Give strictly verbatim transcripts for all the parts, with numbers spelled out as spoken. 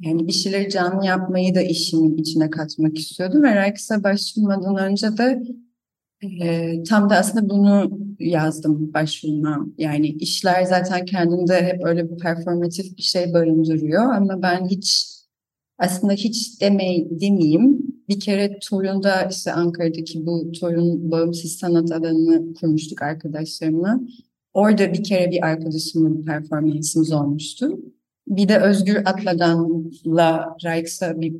yani bir şeyleri canlı yapmayı da işimin içine katmak istiyordum. Ve Rijks'a başvurmadan önce de e, tam da aslında bunu yazdım başvurma. Yani işler zaten kendinde hep öyle bir performatif bir şey barındırıyor. Ama ben hiç aslında hiç demey, demeyeyim. Bir kere Torun'da işte Ankara'daki bu Torun bağımsız sanat alanını kurmuştuk arkadaşlarımla. Orada bir kere bir arkadaşımın performansımız olmuştu. Bir de Özgür Atlagan'la Rijks'a bir,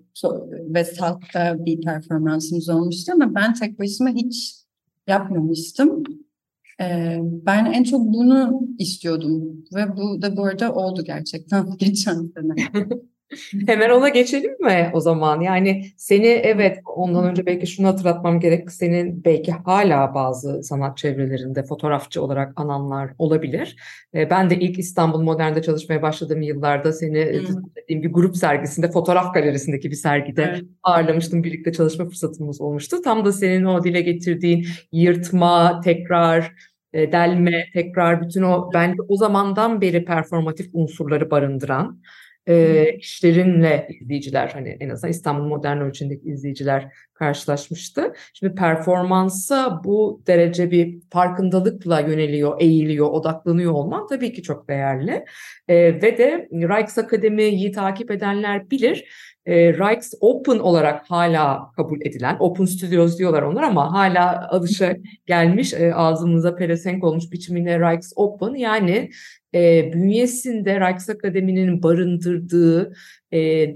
ve Salt'ta bir performansımız olmuştu. Ama ben tek başıma hiç yapmamıştım. Ee, ben en çok bunu istiyordum. Ve bu da bu arada oldu gerçekten geçen sene. Hemen ona geçelim mi o zaman? Yani seni, evet, ondan önce belki şunu hatırlatmam gerek. Senin belki hala bazı sanat çevrelerinde fotoğrafçı olarak ananlar olabilir. Ben de ilk İstanbul Modern'de çalışmaya başladığım yıllarda seni hmm. bir grup sergisinde, fotoğraf galerisindeki bir sergide evet. ağırlamıştım. Birlikte çalışma fırsatımız olmuştu. Tam da senin o dile getirdiğin yırtma, tekrar... delme, tekrar bütün o bence o zamandan beri performatif unsurları barındıran e, işlerinle izleyiciler, hani en azından İstanbul Modern ölçündeki izleyiciler karşılaşmıştı. Şimdi performansa bu derece bir farkındalıkla yöneliyor, eğiliyor, odaklanıyor olman tabii ki çok değerli. E, ve de Rijksakademi'yi takip edenler bilir. E, Rijks Open olarak hala kabul edilen, Open Studios diyorlar onlar ama hala alışa gelmiş, e, ağzımıza pelesenk olmuş biçimine Rijks Open. Yani e, bünyesinde Rijksakademi'nin barındırdığı, e,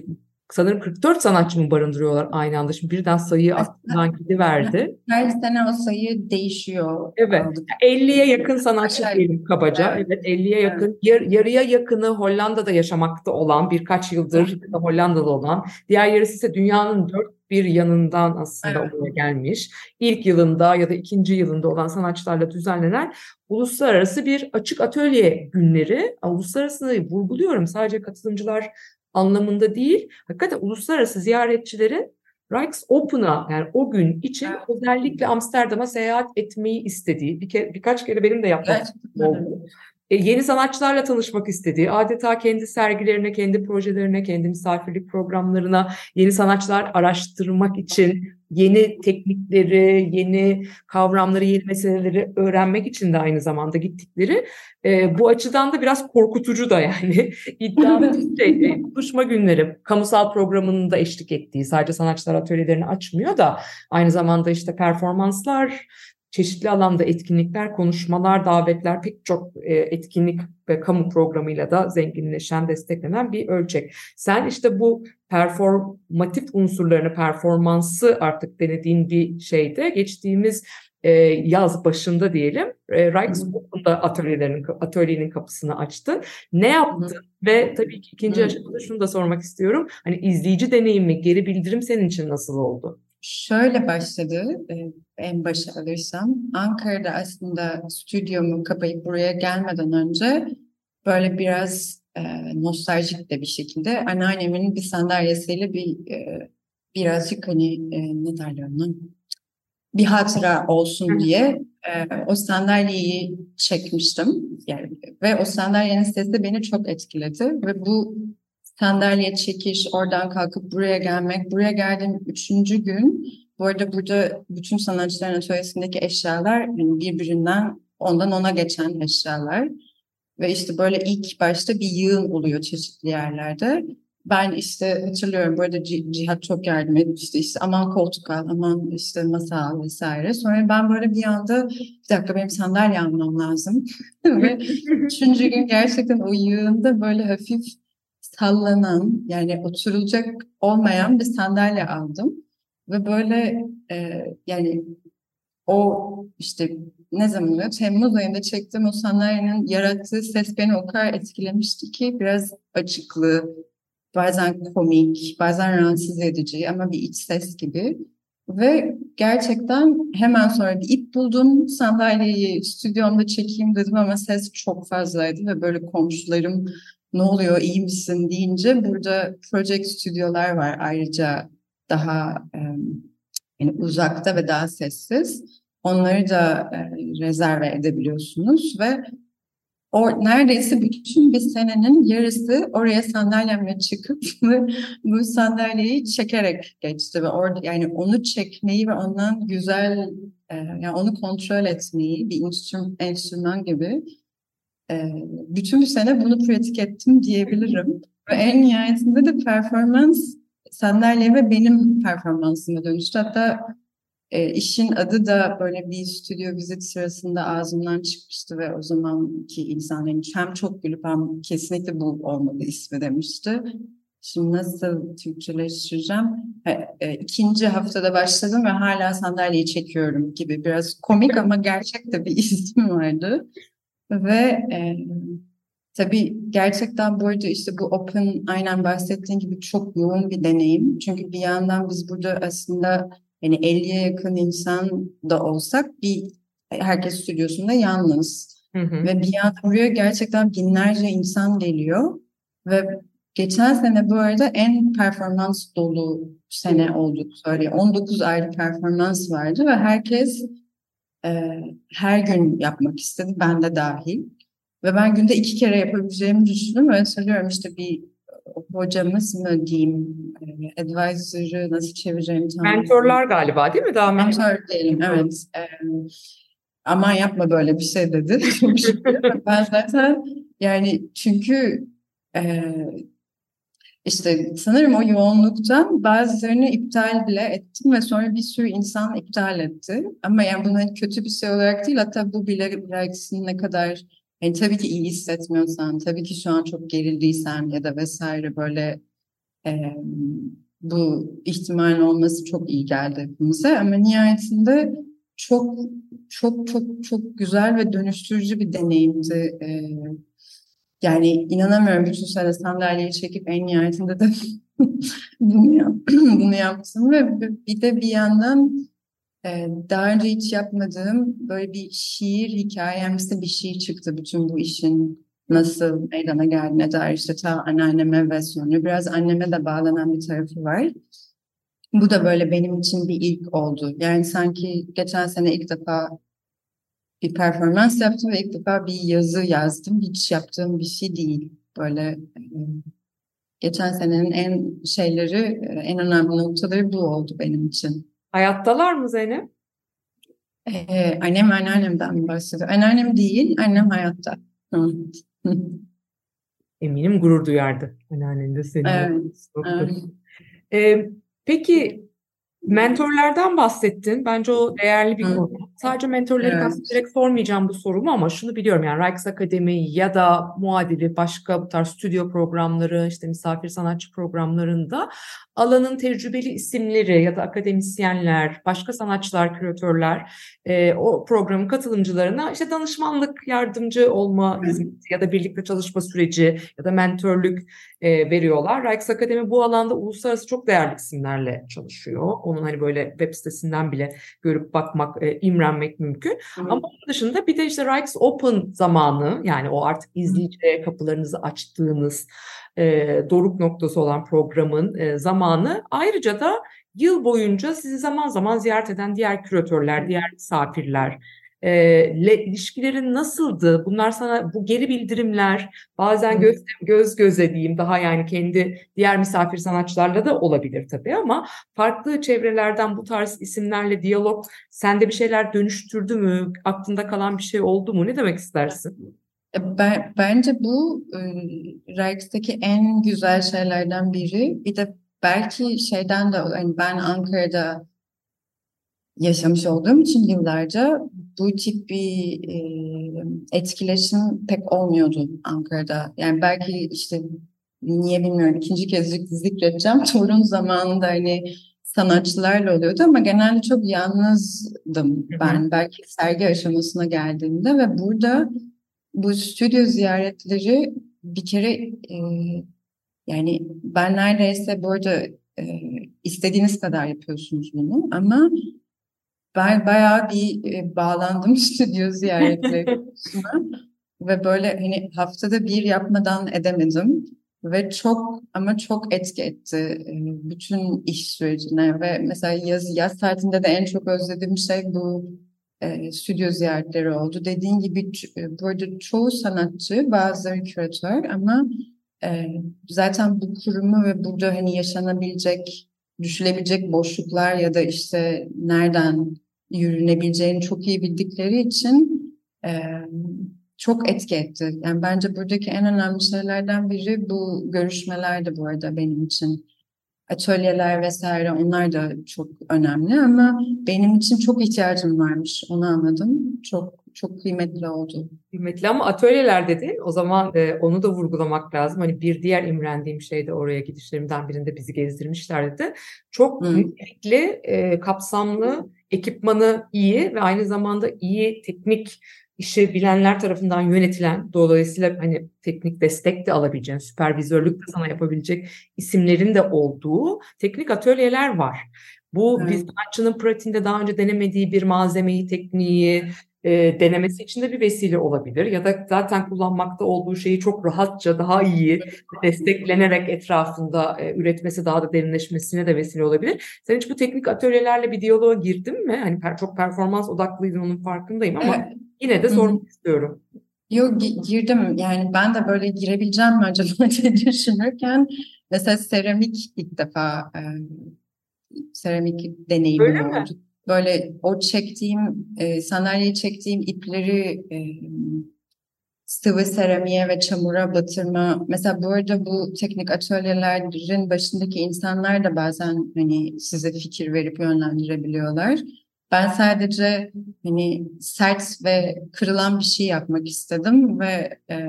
sanırım kırk dört sanatçımı barındırıyorlar aynı anda. Şimdi birden sayıyı aklımdan gidiverdi. Her sene o sayı değişiyor. Evet, elliye yakın sanatçı diyelim kabaca. Evet, elliye yakın, yar, yarıya yakını Hollanda'da yaşamakta olan, birkaç yıldır Hollanda'da olan. Diğer yarısı ise dünyanın dört bir yanından aslında evet. oraya gelmiş. İlk yılında ya da ikinci yılında olan sanatçılarla düzenlenen uluslararası bir açık atölye günleri. Uluslararası vurguluyorum, sadece katılımcılar anlamında değil, hakikaten uluslararası ziyaretçilerin Rijks Open'a, yani o gün için evet. özellikle Amsterdam'a seyahat etmeyi istediği, bir ke- birkaç kere benim de yapmak evet. oldu. E, yeni sanatçılarla tanışmak istediği, adeta kendi sergilerine, kendi projelerine, kendi misafirlik programlarına yeni sanatçılar araştırmak için, yeni teknikleri, yeni kavramları, yeni meseleleri öğrenmek için de aynı zamanda gittikleri, e, bu açıdan da biraz korkutucu da yani. İddialı şey, buluşma günleri, kamusal programının da eşlik ettiği, sadece sanatçılar atölyelerini açmıyor da aynı zamanda işte performanslar, çeşitli alanda etkinlikler, konuşmalar, davetler, pek çok etkinlik ve kamu programıyla da zenginleşen, desteklenen bir ölçek. Sen işte bu performatif unsurlarını, performansı artık denediğin bir şeyde geçtiğimiz yaz başında diyelim, Rijks Open'da atölyelerinin, atölyenin kapısını açtı. Ne yaptın? Hı. Ve tabii ki ikinci Hı. aşamada şunu da sormak istiyorum. Hani izleyici deneyimi, geri bildirim senin için nasıl oldu? Şöyle başladı, en başa alırsam. Ankara'da aslında stüdyomu kapayıp buraya gelmeden önce böyle biraz e, nostaljik de bir şekilde anneannemin bir sandalyesiyle bir e, birazcık hani e, ne derler onun bir hatıra olsun diye e, o sandalyeyi çekmiştim. Yani, ve o sandalyenin sesi beni çok etkiledi ve bu sandalye çekiş, oradan kalkıp buraya gelmek. Buraya geldiğim üçüncü gün, bu arada burada bütün sanatçıların atölyesindeki eşyalar yani birbirinden ondan ona geçen eşyalar. Ve işte böyle ilk başta bir yığın oluyor çeşitli yerlerde. Ben işte hatırlıyorum, bu arada Cihat çok yardım etmişti. İşte aman koltuk al, aman işte masa al vesaire. Sonra ben böyle bir anda bir dakika benim sandalye almam lazım. Ve üçüncü gün gerçekten o yığında böyle hafif sallanan, yani oturulacak olmayan bir sandalye aldım ve böyle e, yani o işte ne zaman oluyor? Temmuz ayında çektiğim o sandalyenin yarattığı ses beni o kadar etkilemişti ki biraz acıklı, bazen komik, bazen rahatsız edici ama bir iç ses gibi. Ve gerçekten hemen sonra bir ip buldum, sandalyeyi stüdyomda çekeyim dedim ama ses çok fazlaydı ve böyle komşularım ne oluyor, iyi misin deyince burada project stüdyolar var ayrıca daha e, yani uzakta ve daha sessiz. Onları da e, rezerve edebiliyorsunuz ve o, neredeyse bütün bir senenin yarısı oraya sandalyemle çıkıp bu sandalyeyi çekerek geçti ve orada yani onu çekmeyi ve ondan güzel e, yani onu kontrol etmeyi bir enstrüman, enstrüman gibi bütün bir sene bunu pratik ettim diyebilirim. Ve en nihayetinde de performans sandalye ve benim performansıma dönüştü. Hatta e, işin adı da böyle bir stüdyo vizit sırasında ağzımdan çıkmıştı ve o zamanki insanların hem çok gülüp hem kesinlikle bu olmadı ismi demişti. Şimdi nasıl Türkçeleştireceğim? E, e, ikinci haftada başladım ve hala sandalyeyi çekiyorum gibi biraz komik ama gerçek de bir isim vardı. Ve e, Tabii gerçekten bu arada işte bu Open aynen bahsettiğin gibi çok yoğun bir deneyim. Çünkü bir yandan biz burada aslında hani elliye yakın insan da olsak bir herkes stüdyosunda yalnız. Hı hı. Ve bir yandan buraya gerçekten binlerce insan geliyor. Ve geçen sene bu arada en performans dolu sene oldu. on dokuz ayrı performans vardı ve herkes e, her gün yapmak istedi. Ben de dahil. Ve ben günde iki kere yapabileceğimi düşündüm. Öyle söylüyorum işte bir hocamız mı diyeyim, advisor'ı nasıl çevireceğimi tamam. Mentorlar galiba değil mi? Daha mentor diyelim, evet. Ee, aman yapma böyle bir şey dedi. Ben zaten yani çünkü e, işte sanırım o yoğunluktan bazılarını iptal bile ettim ve sonra bir sürü insan iptal etti. Ama yani bunun kötü bir şey olarak değil. Hatta bu bile belki ne kadar... Yani tabii ki iyi hissetmiyorsan, tabii ki şu an çok gerildiysen ya da vesaire böyle e, bu ihtimalin olması çok iyi geldi hepimize. Ama nihayetinde çok çok çok çok güzel ve dönüştürücü bir deneyimdi. E, yani inanamıyorum bütün sene sandalyeyi çekip en nihayetinde de bunu, yap, bunu yaptım. Ve bir de bir yandan... Daha önce hiç yapmadığım böyle bir şiir hikayemsi bir şiir çıktı. Bütün bu işin nasıl meydana geldiğine dair işte ta anneanneme ve sonra biraz anneme de bağlanan bir tarafı var. Bu da böyle benim için bir ilk oldu. Yani sanki geçen sene ilk defa bir performans yaptım ve ilk defa bir yazı yazdım. Hiç yaptığım bir şey değil. Böyle geçen senenin en şeyleri, en önemli noktaları bu oldu benim için. Hayattalar mı Zeynep? Ee, annem anneannemden mi bahsediyor? Anneannem değil, annem hayatta. Eminim gurur duyardı. Anneannen de seninle. Evet, evet. Ee, peki mentorlardan bahsettin. Bence o değerli bir konu. Sadece mentorları evet. kastederek sormayacağım bu sorumu ama şunu biliyorum yani Rijksakademie ya da muadili başka bu tarz stüdyo programları, işte misafir sanatçı programlarında alanın tecrübeli isimleri ya da akademisyenler, başka sanatçılar, küratörler e, o programın katılımcılarına işte danışmanlık, yardımcı olma hizmeti ya da birlikte çalışma süreci ya da mentörlük e, veriyorlar. Rijksakademie bu alanda uluslararası çok değerli isimlerle çalışıyor. Onun hani böyle web sitesinden bile görüp bakmak, e, imrenmek mümkün. Hı-hı. Ama onun dışında bir de işte Rijks Open zamanı yani o artık izleyiciye kapılarınızı açtığınız e, doruk noktası olan programın e, zamanı. Ayrıca da yıl boyunca sizi zaman zaman ziyaret eden diğer küratörler, diğer misafirler e, le, ilişkilerin nasıldı? Bunlar sana bu geri bildirimler bazen göz, göz göze diyeyim daha yani kendi diğer misafir sanatçılarla da olabilir tabii ama farklı çevrelerden bu tarz isimlerle diyalog sende bir şeyler dönüştürdü mü? Aklında kalan bir şey oldu mu? Ne demek istersin? Ben, bence bu e, Rijks'teki en güzel şeylerden biri. Bir de belki şeyden de yani ben Ankara'da yaşamış olduğum için yıllarca bu tip bir e, etkileşim pek olmuyordu Ankara'da. Yani belki işte niye bilmiyorum ikinci kez zikredeceğim. Torun zamanında hani sanatçılarla oluyordu ama genelde çok yalnızdım ben. Hı hı. Belki sergi aşamasına geldiğimde ve burada bu stüdyo ziyaretleri bir kere e, yani ben neredeyse bu arada e, istediğiniz kadar yapıyorsunuz bunu ama ben bayağı bir e, bağlandım stüdyo ziyaretlerine ve böyle hani haftada bir yapmadan edemedim ve çok ama çok etki etti e, bütün iş sürecine ve mesela yaz yaz saatinde de en çok özlediğim şey bu E, stüdyo ziyaretleri oldu. Dediğin gibi ç- burada çoğu sanatçı, bazıları küratör ama e, zaten bu kurumu ve burada hani yaşanabilecek, düşülebilecek boşluklar ya da işte nereden yürünebileceğini çok iyi bildikleri için e, çok etki etti. Yani bence buradaki en önemli şeylerden biri bu görüşmelerdi bu arada benim için. Atölyeler vesaire onlar da çok önemli ama benim için çok ihtiyacım varmış onu anladım. Çok çok kıymetli oldu. Kıymetli ama atölyeler dedin o zaman e, onu da vurgulamak lazım. Hani bir diğer imrendiğim şey de oraya gidişlerimden birinde bizi gezdirmişlerdi de. Çok nitelikli, e, kapsamlı, ekipmanı iyi ve aynı zamanda iyi teknik işi bilenler tarafından yönetilen, dolayısıyla hani teknik destek de alabileceğin, süpervizörlük de sana yapabilecek isimlerin de olduğu teknik atölyeler var. Bu evet. bir sanatçının pratiğinde daha önce denemediği bir malzemeyi, tekniği e, denemesi için de bir vesile olabilir. Ya da zaten kullanmakta olduğu şeyi çok rahatça, daha iyi desteklenerek etrafında e, üretmesi, daha da derinleşmesine de vesile olabilir. Sen hiç bu teknik atölyelerle bir diyaloğa girdin mi? Hani per, çok performans odaklıydın, onun farkındayım ama evet. yine de sormak Hı-hı. istiyorum. Yok, girdim. Yani ben de böyle girebileceğim mi acaba diye düşünürken mesela seramik ilk defa e, seramik deneyimim Öyle oldu. Mi? Böyle o çektiğim, e, sandalyeye çektiğim ipleri e, sıvı seramiğe ve çamura batırma. Mesela bu arada bu teknik atölyelerin başındaki insanlar da bazen hani size fikir verip yönlendirebiliyorlar. Ben sadece hani sert ve kırılan bir şey yapmak istedim ve e,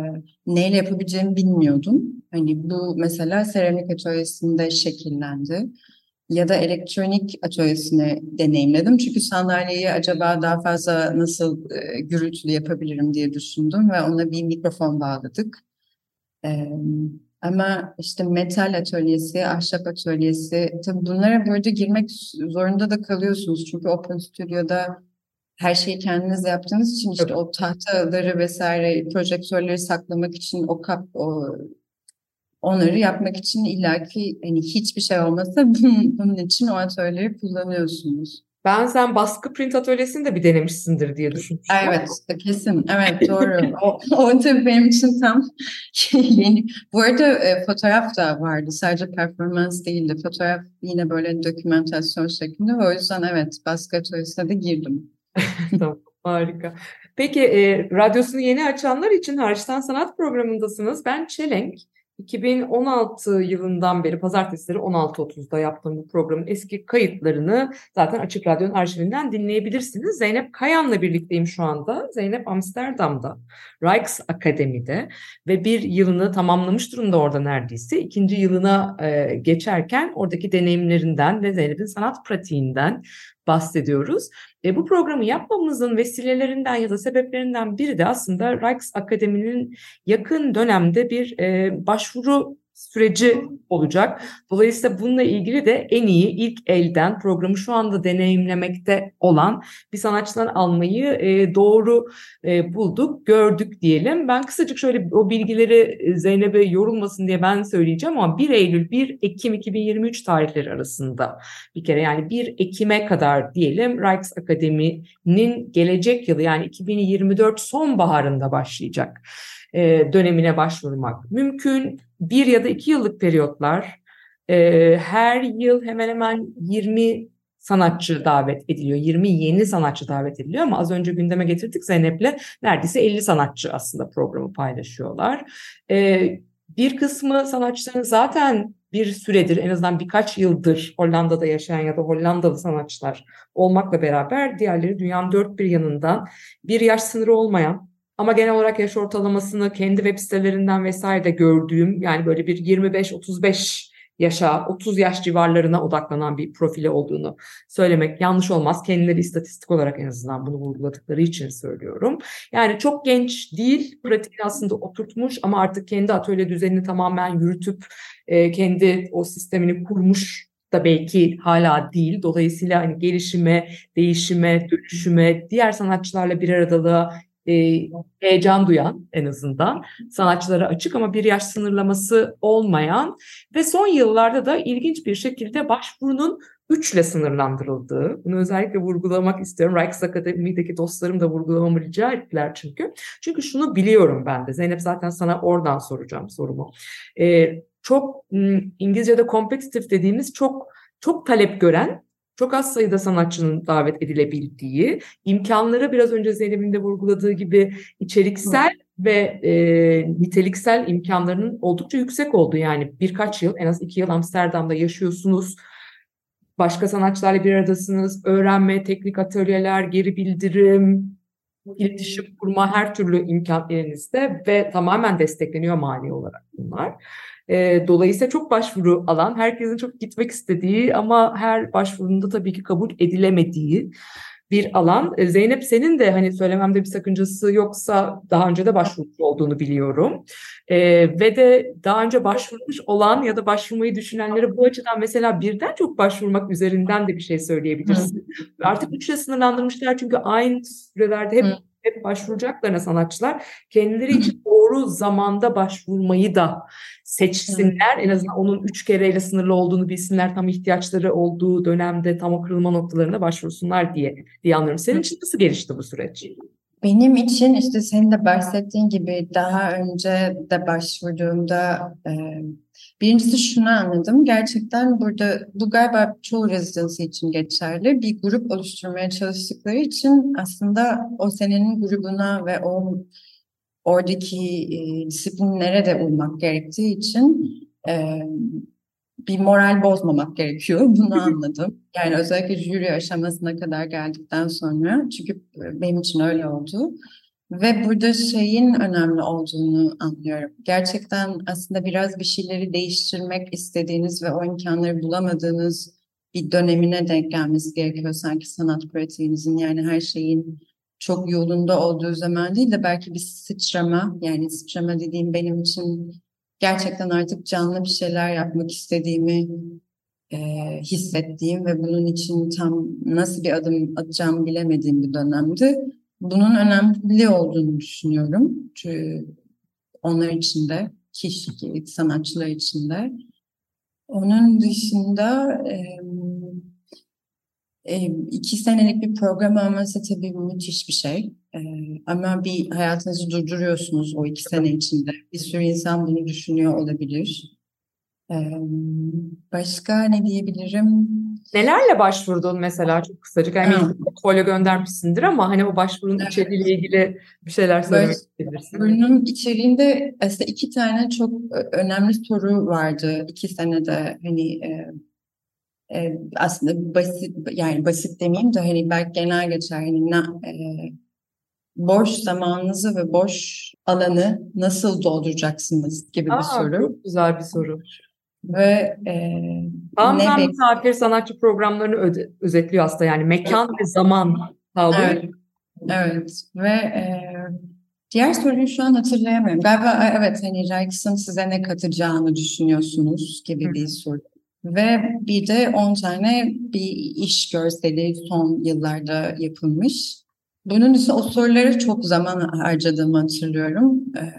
neyle yapabileceğimi bilmiyordum. Hani bu mesela seramik atölyesinde şekillendi. Ya da elektronik atölyesini deneyimledim. Çünkü sandalyeyi acaba daha fazla nasıl e, gürültülü yapabilirim diye düşündüm ve ona bir mikrofon bağladık. E, ama işte metal atölyesi, ahşap atölyesi, tabii bunlara böyle girmek zorunda da kalıyorsunuz. Çünkü Open Studio'da her şeyi kendiniz yaptığınız için işte o tahtaları vesaire, projektörleri saklamak için o kap, o... Onları yapmak için illaki hani hiçbir şey olmasa bunun için o atölyeleri kullanıyorsunuz. Ben sen baskı print atölyesini de bir denemişsindir diye düşünmüştüm. Evet, kesin. Evet, doğru. o, o tabii benim için tam yeni. Bu arada e, fotoğraf da vardı. Sadece performans değildi. Fotoğraf yine böyle dokümentasyon şeklinde. O yüzden evet, baskı atölyesine de girdim. Tamam, harika. Peki, e, radyosunu yeni açanlar için Harçtan Sanat programındasınız. Ben Çelenk. iki bin on altı yılından beri pazartesileri on altı otuzda yaptığım bu programın eski kayıtlarını zaten Açık Radyo'nun arşivinden dinleyebilirsiniz. Zeynep Kayan'la birlikteyim şu anda. Zeynep Amsterdam'da, Rijksakademie'de ve bir yılını tamamlamış durumda orada neredeyse. İkinci yılına e, geçerken oradaki deneyimlerinden ve Zeynep'in sanat pratiğinden bahsediyoruz. E, bu programı yapmamızın vesilelerinden ya da sebeplerinden biri de aslında Rijksakademie'nin yakın dönemde bir e, başvuru süreci olacak. Dolayısıyla bununla ilgili de en iyi ilk elden programı şu anda deneyimlemekte olan bir sanatçıdan almayı e, doğru e, bulduk, gördük diyelim. Ben kısacık şöyle o bilgileri Zeynep'e yorulmasın diye ben söyleyeceğim ama bir Eylül - bir Ekim iki bin yirmi üç tarihleri arasında bir kere, yani bir Ekim'e kadar diyelim, Rijksakademie'nin gelecek yılı, yani iki bin yirmi dört sonbaharında başlayacak e, dönemine başvurmak mümkün. Bir ya da iki yıllık periyotlar, e, her yıl hemen hemen yirmi sanatçı davet ediliyor. yirmi yeni sanatçı davet ediliyor ama az önce gündeme getirdik Zeynep'le, neredeyse elli sanatçı aslında programı paylaşıyorlar. E, bir kısmı sanatçıların zaten bir süredir, en azından birkaç yıldır Hollanda'da yaşayan ya da Hollandalı sanatçılar olmakla beraber diğerleri dünyanın dört bir yanından, bir yaş sınırı olmayan ama genel olarak yaş ortalamasını kendi web sitelerinden vesaire de gördüğüm, yani böyle bir yirmi beş otuz beş yaşa, otuz yaş civarlarına odaklanan bir profile olduğunu söylemek yanlış olmaz. Kendileri istatistik olarak en azından bunu vurguladıkları için söylüyorum. Yani çok genç değil, pratiğini aslında oturtmuş ama artık kendi atölye düzenini tamamen yürütüp e, kendi o sistemini kurmuş da belki hala değil. Dolayısıyla hani gelişime, değişime, dönüşüme, diğer sanatçılarla bir aradalığa E, heyecan duyan, en azından sanatçılara açık ama bir yaş sınırlaması olmayan ve son yıllarda da ilginç bir şekilde başvurunun üçle sınırlandırıldığı. Bunu özellikle vurgulamak istiyorum. Rijksakademie'deki dostlarım da vurgulamamı rica ettiler çünkü. Çünkü şunu biliyorum ben de. Zeynep, zaten sana oradan soracağım sorumu. E, çok İngilizce'de competitive dediğimiz çok çok talep gören, çok az sayıda sanatçının davet edilebildiği, imkanlara biraz önce Zeynep'in de vurguladığı gibi içeriksel Hı. ve e, niteliksel imkanlarının oldukça yüksek olduğu, yani birkaç yıl, en az iki yıl Amsterdam'da yaşıyorsunuz, başka sanatçılarla bir aradasınız, öğrenme, teknik atölyeler, geri bildirim, iletişim kurma, her türlü imkan elinizde ve tamamen destekleniyor mali olarak bunlar. Dolayısıyla çok başvuru alan, herkesin çok gitmek istediği ama her başvurunda tabii ki kabul edilemediği bir alan. Zeynep, senin de hani söylememde bir sakıncası yoksa daha önce de başvurmuş olduğunu biliyorum. Ee, ve de daha önce başvurmuş olan ya da başvurmayı düşünenlere bu açıdan mesela birden çok başvurmak üzerinden de bir şey söyleyebilirsin. Hı. Artık üçle sınırlandırmışlar çünkü aynı sürelerde hep, hep başvuracaklarına sanatçılar kendileri için doğru zamanda başvurmayı da seçsinler. En azından onun üç kereyle sınırlı olduğunu bilsinler. Tam ihtiyaçları olduğu dönemde tam o kırılma noktalarına başvursunlar diye, diye anlıyorum. Senin için nasıl gelişti bu süreç? Benim için işte senin de bahsettiğin gibi daha önce de başvurduğumda e, birincisi şunu anladım. Gerçekten burada bu galiba çoğu rezidansı için geçerli. Bir grup oluşturmaya çalıştıkları için aslında o senenin grubuna ve o oradaki e, disiplinlere de uymak gerektiği için e, bir moral bozmamak gerekiyor. Bunu anladım. Yani özellikle jüri aşamasına kadar geldikten sonra. Çünkü benim için öyle oldu. Ve burada şeyin önemli olduğunu anlıyorum. Gerçekten aslında biraz bir şeyleri değiştirmek istediğiniz ve o imkanları bulamadığınız bir dönemine denk gelmesi gerekiyor sanki sanat pratiğinizin. Yani her şeyin çok yolunda olduğu zaman değil de belki bir sıçrama. Yani sıçrama dediğim benim için... Gerçekten artık canlı bir şeyler yapmak istediğimi e, hissettiğim ve bunun için tam nasıl bir adım atacağımı bilemediğim bir dönemdi. Bunun önemli olduğunu düşünüyorum. Çünkü onlar için de, kişi, sanatçılar için de. Onun dışında e, e, iki senelik bir program alması tabii müthiş bir şey. Ama bir hayatınızı durduruyorsunuz o iki sene içinde. Bir sürü insan bunu düşünüyor olabilir. Başka ne diyebilirim? Nelerle başvurdun mesela çok kısacık? Yani portfolyo göndermişsindir ama hani o başvurunun evet. içeriğiyle ilgili bir şeyler söylemek isteyebilirsin. Başvurunun içeriğinde aslında iki tane çok önemli soru vardı. İki senede hani... aslında basit, yani basit demeyeyim de hani belki genel geçer. Hani ne... Boş zamanınızı ve boş alanı nasıl dolduracaksınız gibi Aa, bir soru. Çok güzel bir soru. Ve e, tam tam be- misafir sanatçı programlarını öde- özetliyor aslında yani mekan ve zaman sağlıyor. Evet. Evet ve e, diğer soruyu şu an hatırlayamıyorum. Galiba evet hani Rijks'ın size ne katacağını düşünüyorsunuz gibi Hı. bir soru. Ve bir de on tane bir iş görseli son yıllarda yapılmış. Bunun için o sorulara çok zaman harcadığımı hatırlıyorum. Ee,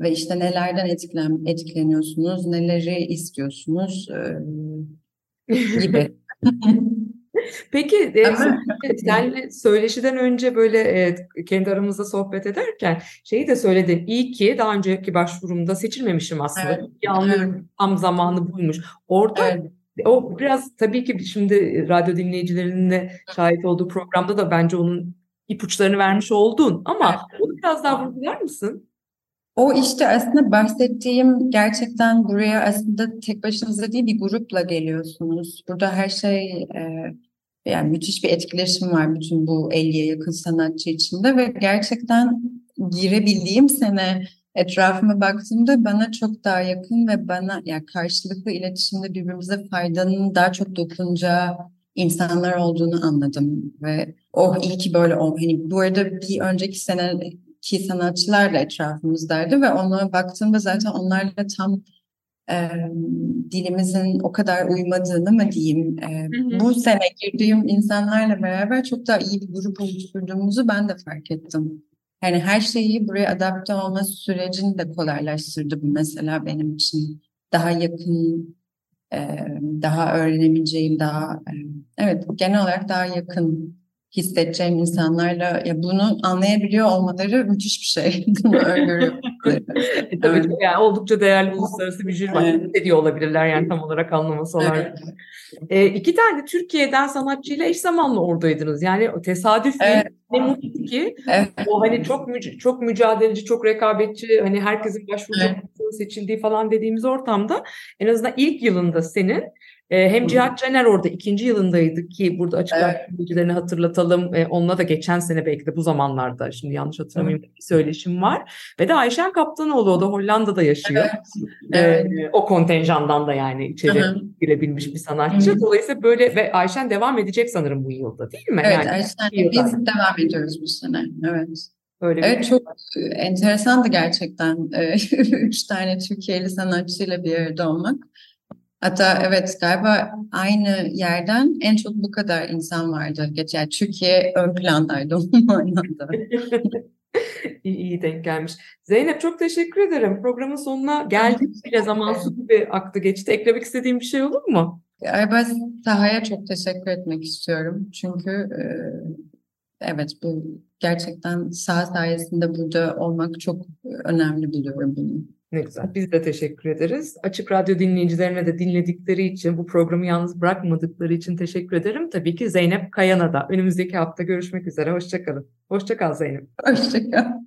ve işte nelerden etkilen, etkileniyorsunuz, neleri istiyorsunuz e, gibi. Peki e, senle söyleşiden önce böyle e, kendi aramızda sohbet ederken şeyi de söyledin. İyi ki daha önceki başvurumda seçilmemişim aslında. Evet. Yanlış tam zamanı buymuş. Orada... Evet. O biraz tabii ki şimdi radyo dinleyicilerinin de şahit olduğu programda da bence onun ipuçlarını vermiş oldun ama onu biraz daha vurgular mısın? O işte aslında bahsettiğim gerçekten buraya aslında tek başınıza değil bir grupla geliyorsunuz. Burada her şey yani müthiş bir etkileşim var bütün bu elliye yakın sanatçı içinde ve gerçekten girebildiğim sene etrafıma baktığımda bana çok daha yakın ve bana ya yani karşılıklı iletişimde birbirimize faydanın daha çok dokunacağı insanlar olduğunu anladım ve oh iyi ki böyle oldu. Hani bu arada bir önceki seneki sanatçılarla etrafımızdaydı ve ona baktığımda zaten onlarla tam e, dilimizin o kadar uymadığını mı diyeyim. E, bu sene girdiğim insanlarla beraber çok daha iyi bir grup oluşturduğumuzu ben de fark ettim. Yani her şeyi buraya adapte olma sürecini de kolaylaştırdı bu mesela benim için. Daha yakın, daha öğrenebileceğim, daha evet genel olarak daha yakın hissedeceğim insanlarla ya bunu anlayabiliyor olmaları müthiş bir şey. Bunu öngörüyorum. Tabii ki yani oldukça değerli uluslararası bir jüri var. Evet. Ne diyor olabilirler yani tam olarak anlaması olarak. Evet. E, iki tane Türkiye'den sanatçıyla eş zamanlı oradaydınız. Yani tesadüf evet. ne mutlu ki evet. o hani çok müc- çok mücadeleci, çok rekabetçi hani herkesin başvurduğu evet. seçildiği falan dediğimiz ortamda en azından ilk yılında senin Hem Cihat Caner orada ikinci yılındaydı ki burada Açık Radyo bilgilerini hatırlatalım. Onunla da geçen sene belki de bu zamanlarda, şimdi yanlış hatırlamayayım, bir söyleşim var. Ve de Ayşen Kaptanoğlu, o da Hollanda'da yaşıyor. Evet. Ee, o kontenjandan da yani içeri Hı-hı. girebilmiş bir sanatçı. Hı-hı. Dolayısıyla böyle ve Ayşen devam edecek sanırım bu yılda, değil mi? Evet, yani Ayşen biz devam ediyoruz bu sene. Evet. Öyle evet bir çok var. Enteresandı gerçekten üç tane Türkiye'li sanatçıyla bir arada olmak. Hatta evet galiba aynı yerden en çok bu kadar insan vardı. Yani Türkiye ön plandaydı onun anlamda. iyi, iyi denk gelmiş. Zeynep çok teşekkür ederim. Programın sonuna geldik bile, zaman su gibi aktı geçti. Eklemek istediğim bir şey olur mu? Galiba Taha'ya çok teşekkür etmek istiyorum. Çünkü evet bu gerçekten saha sayesinde burada olmak çok önemli biliyorum bunu. Ne güzel. Biz de teşekkür ederiz. Açık Radyo dinleyicilerine de dinledikleri için, bu programı yalnız bırakmadıkları için teşekkür ederim. Tabii ki Zeynep Kayan'a da. Önümüzdeki hafta görüşmek üzere. Hoşça kalın. Hoşça kal Zeynep. Hoşça kal.